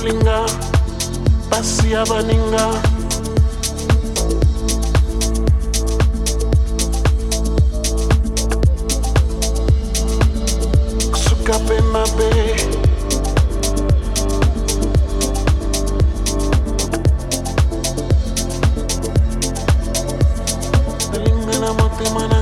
baninga, pasi ya baninga. Sukape mabe, linga na motema nanga.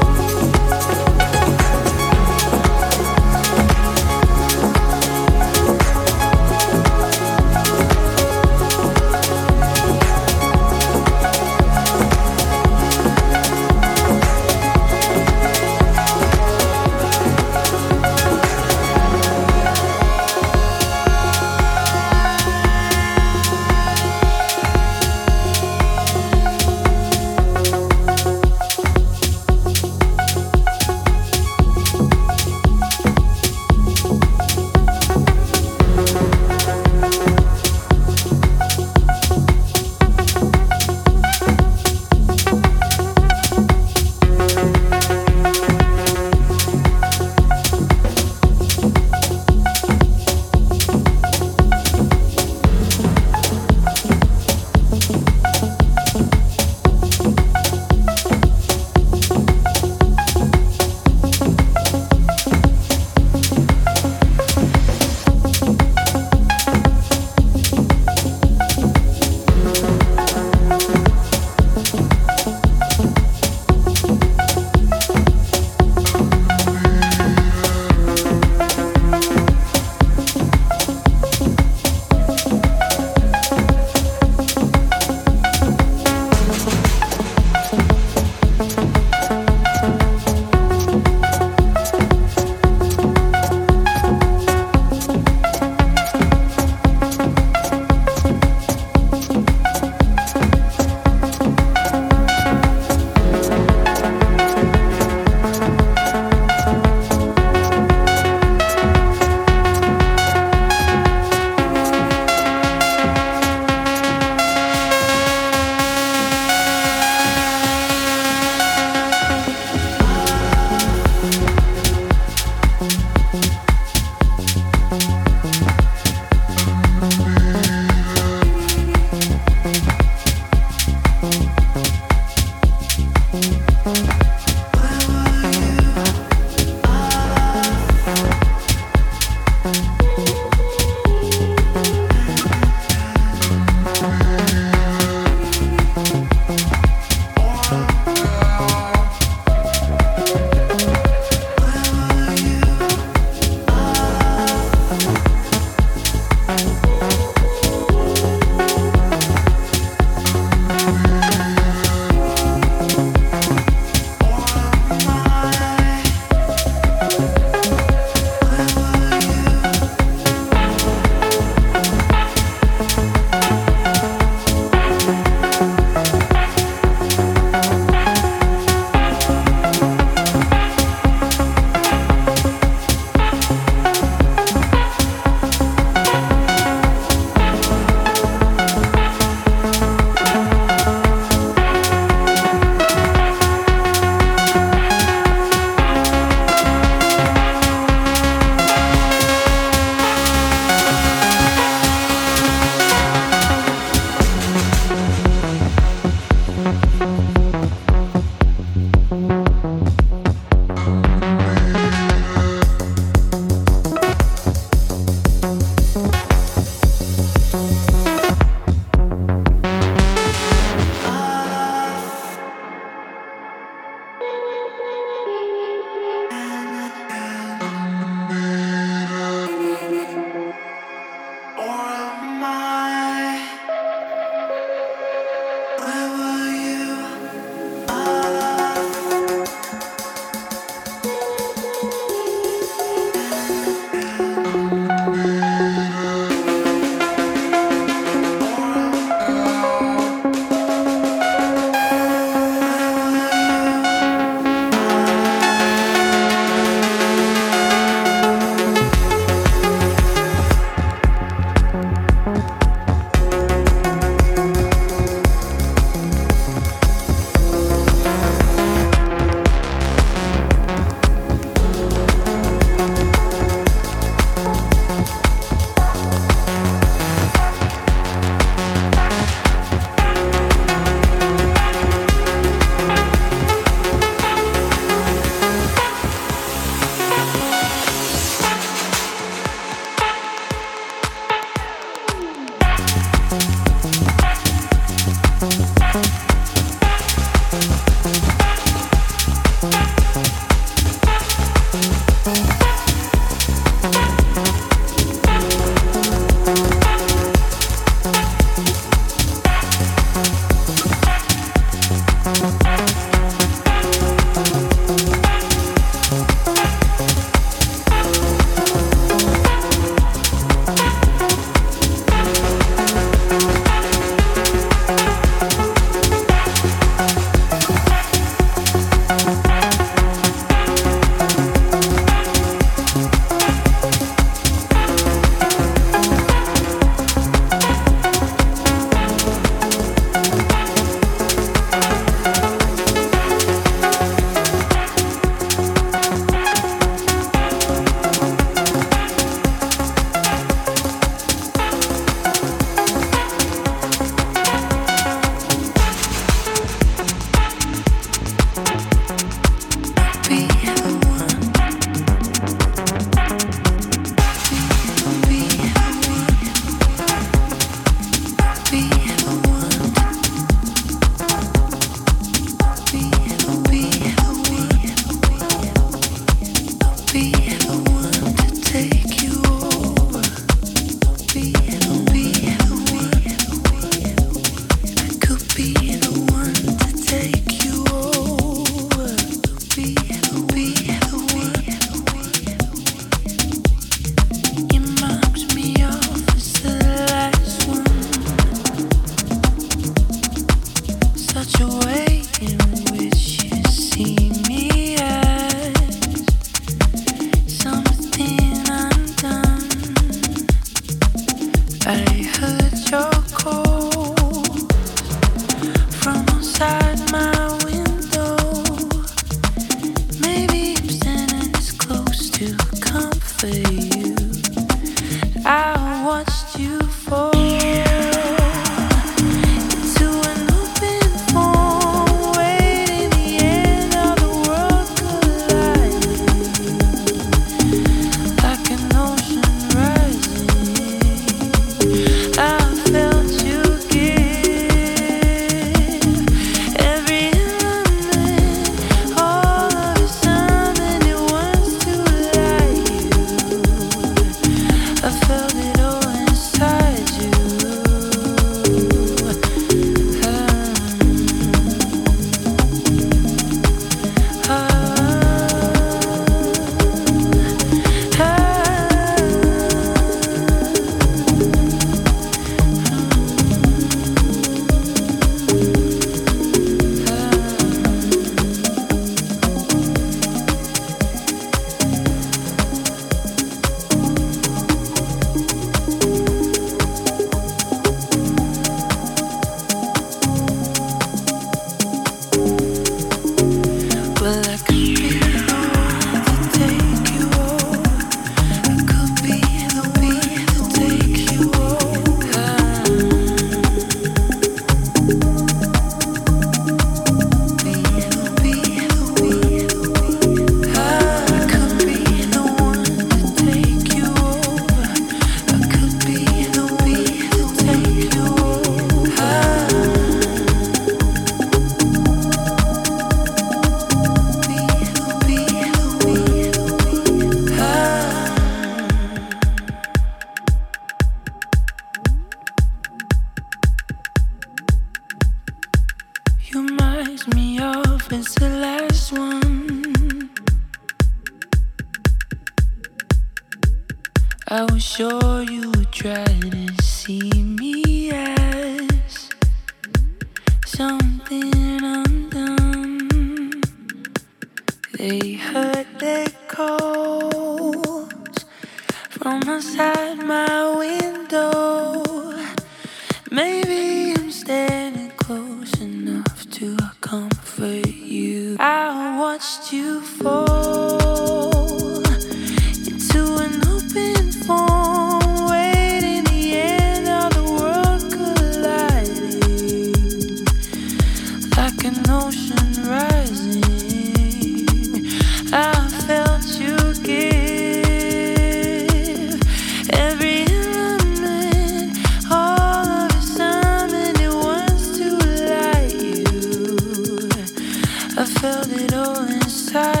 I felt it all inside.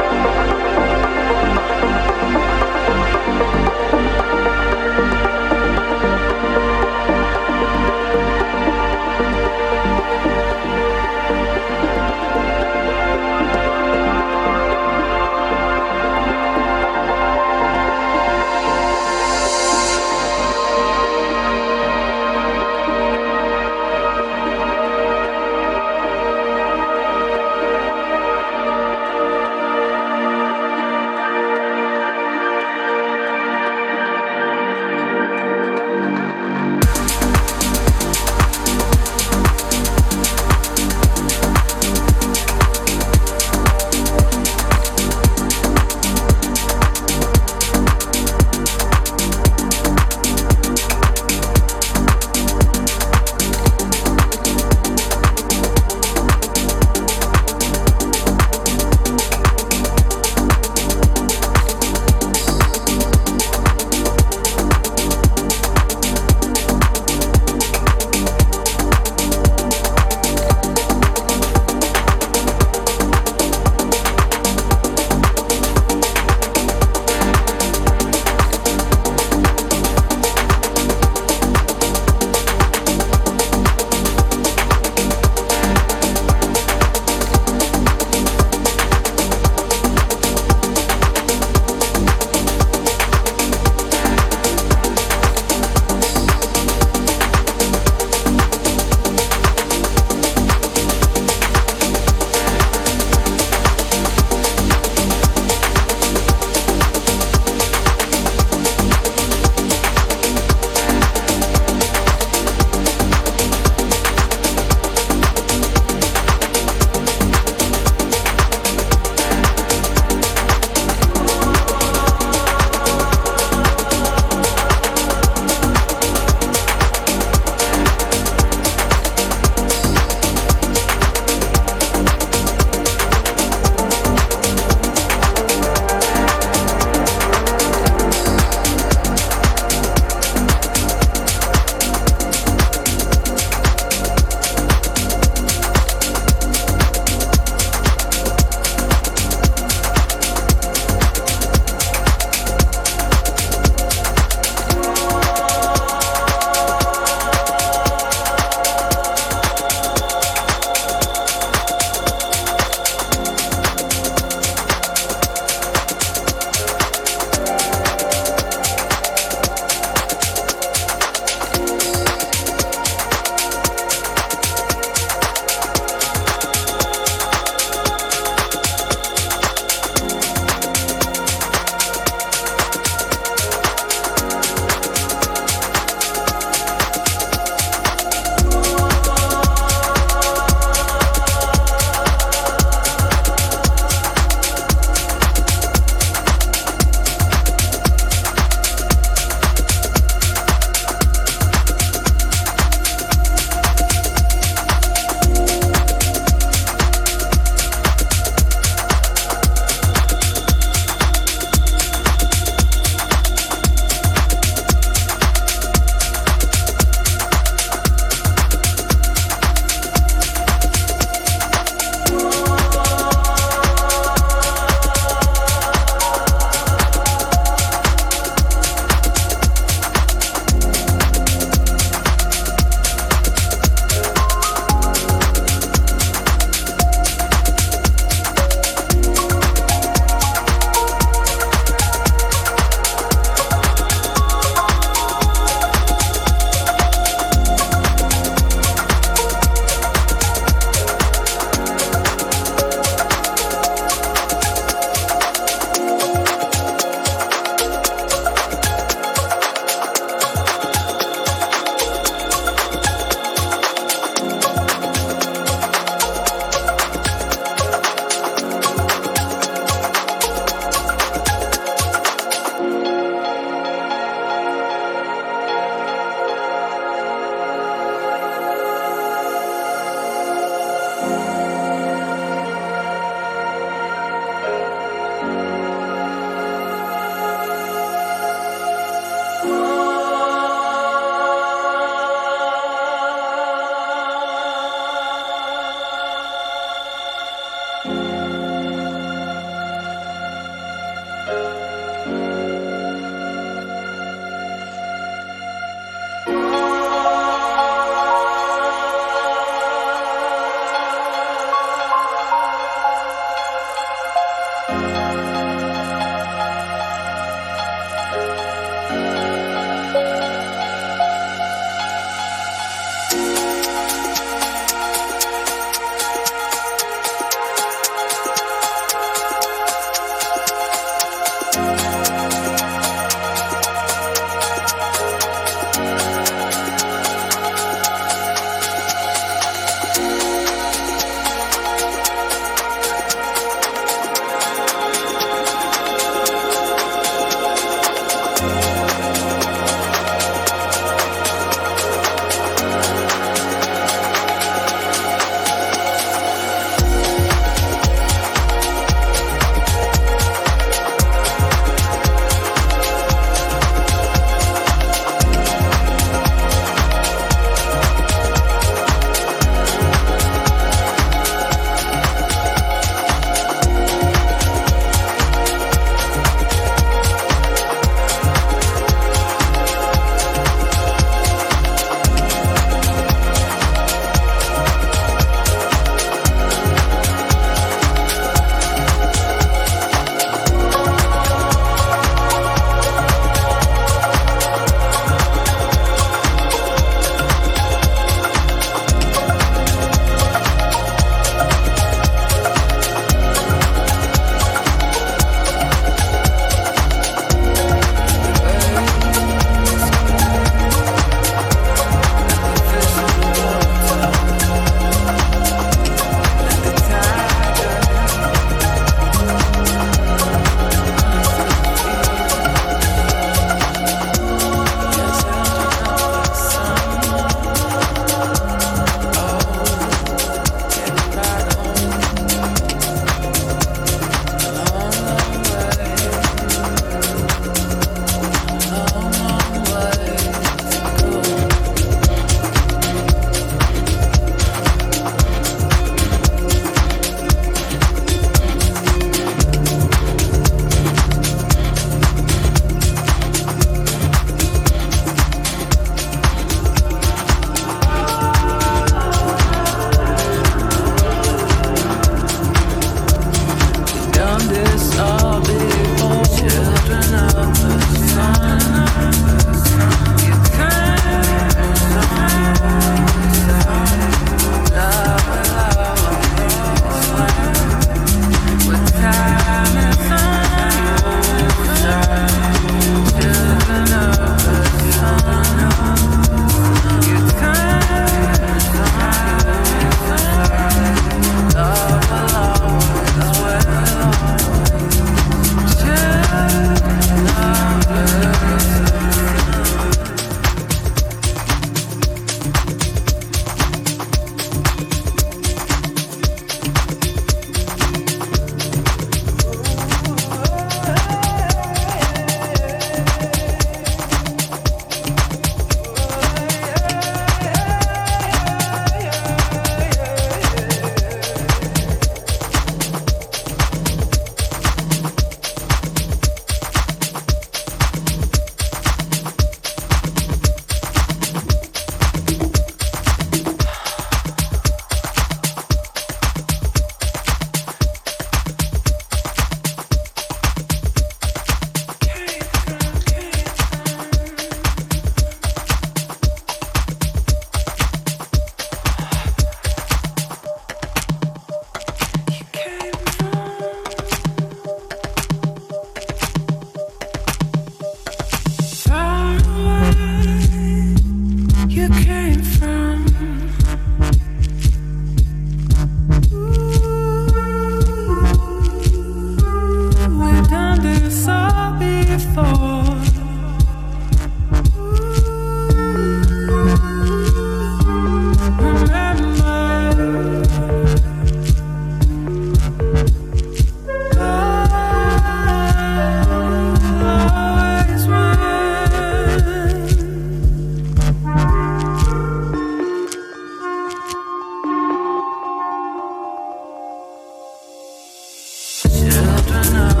Love, love, love, love,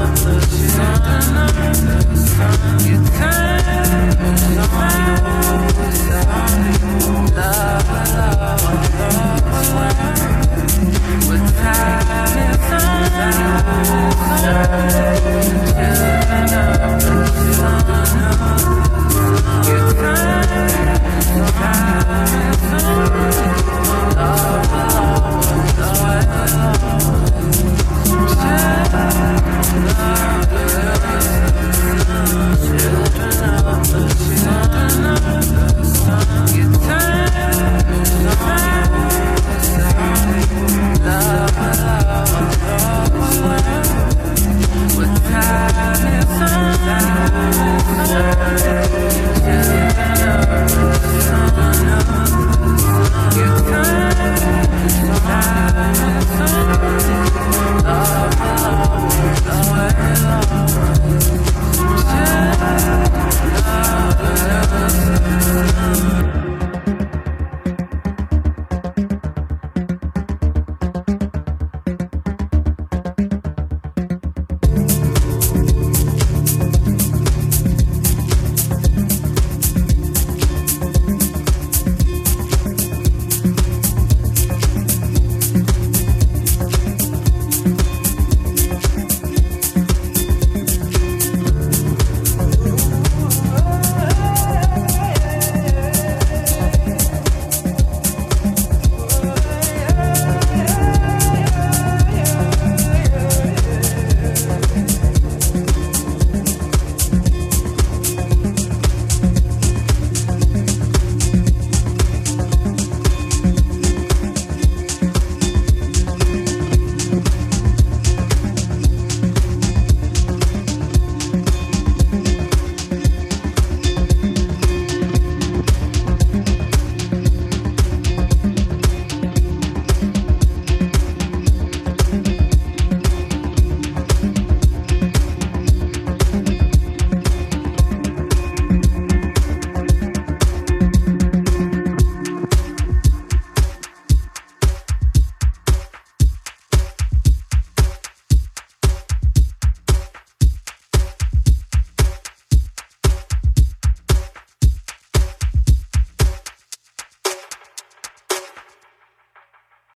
love, love, love, love, love,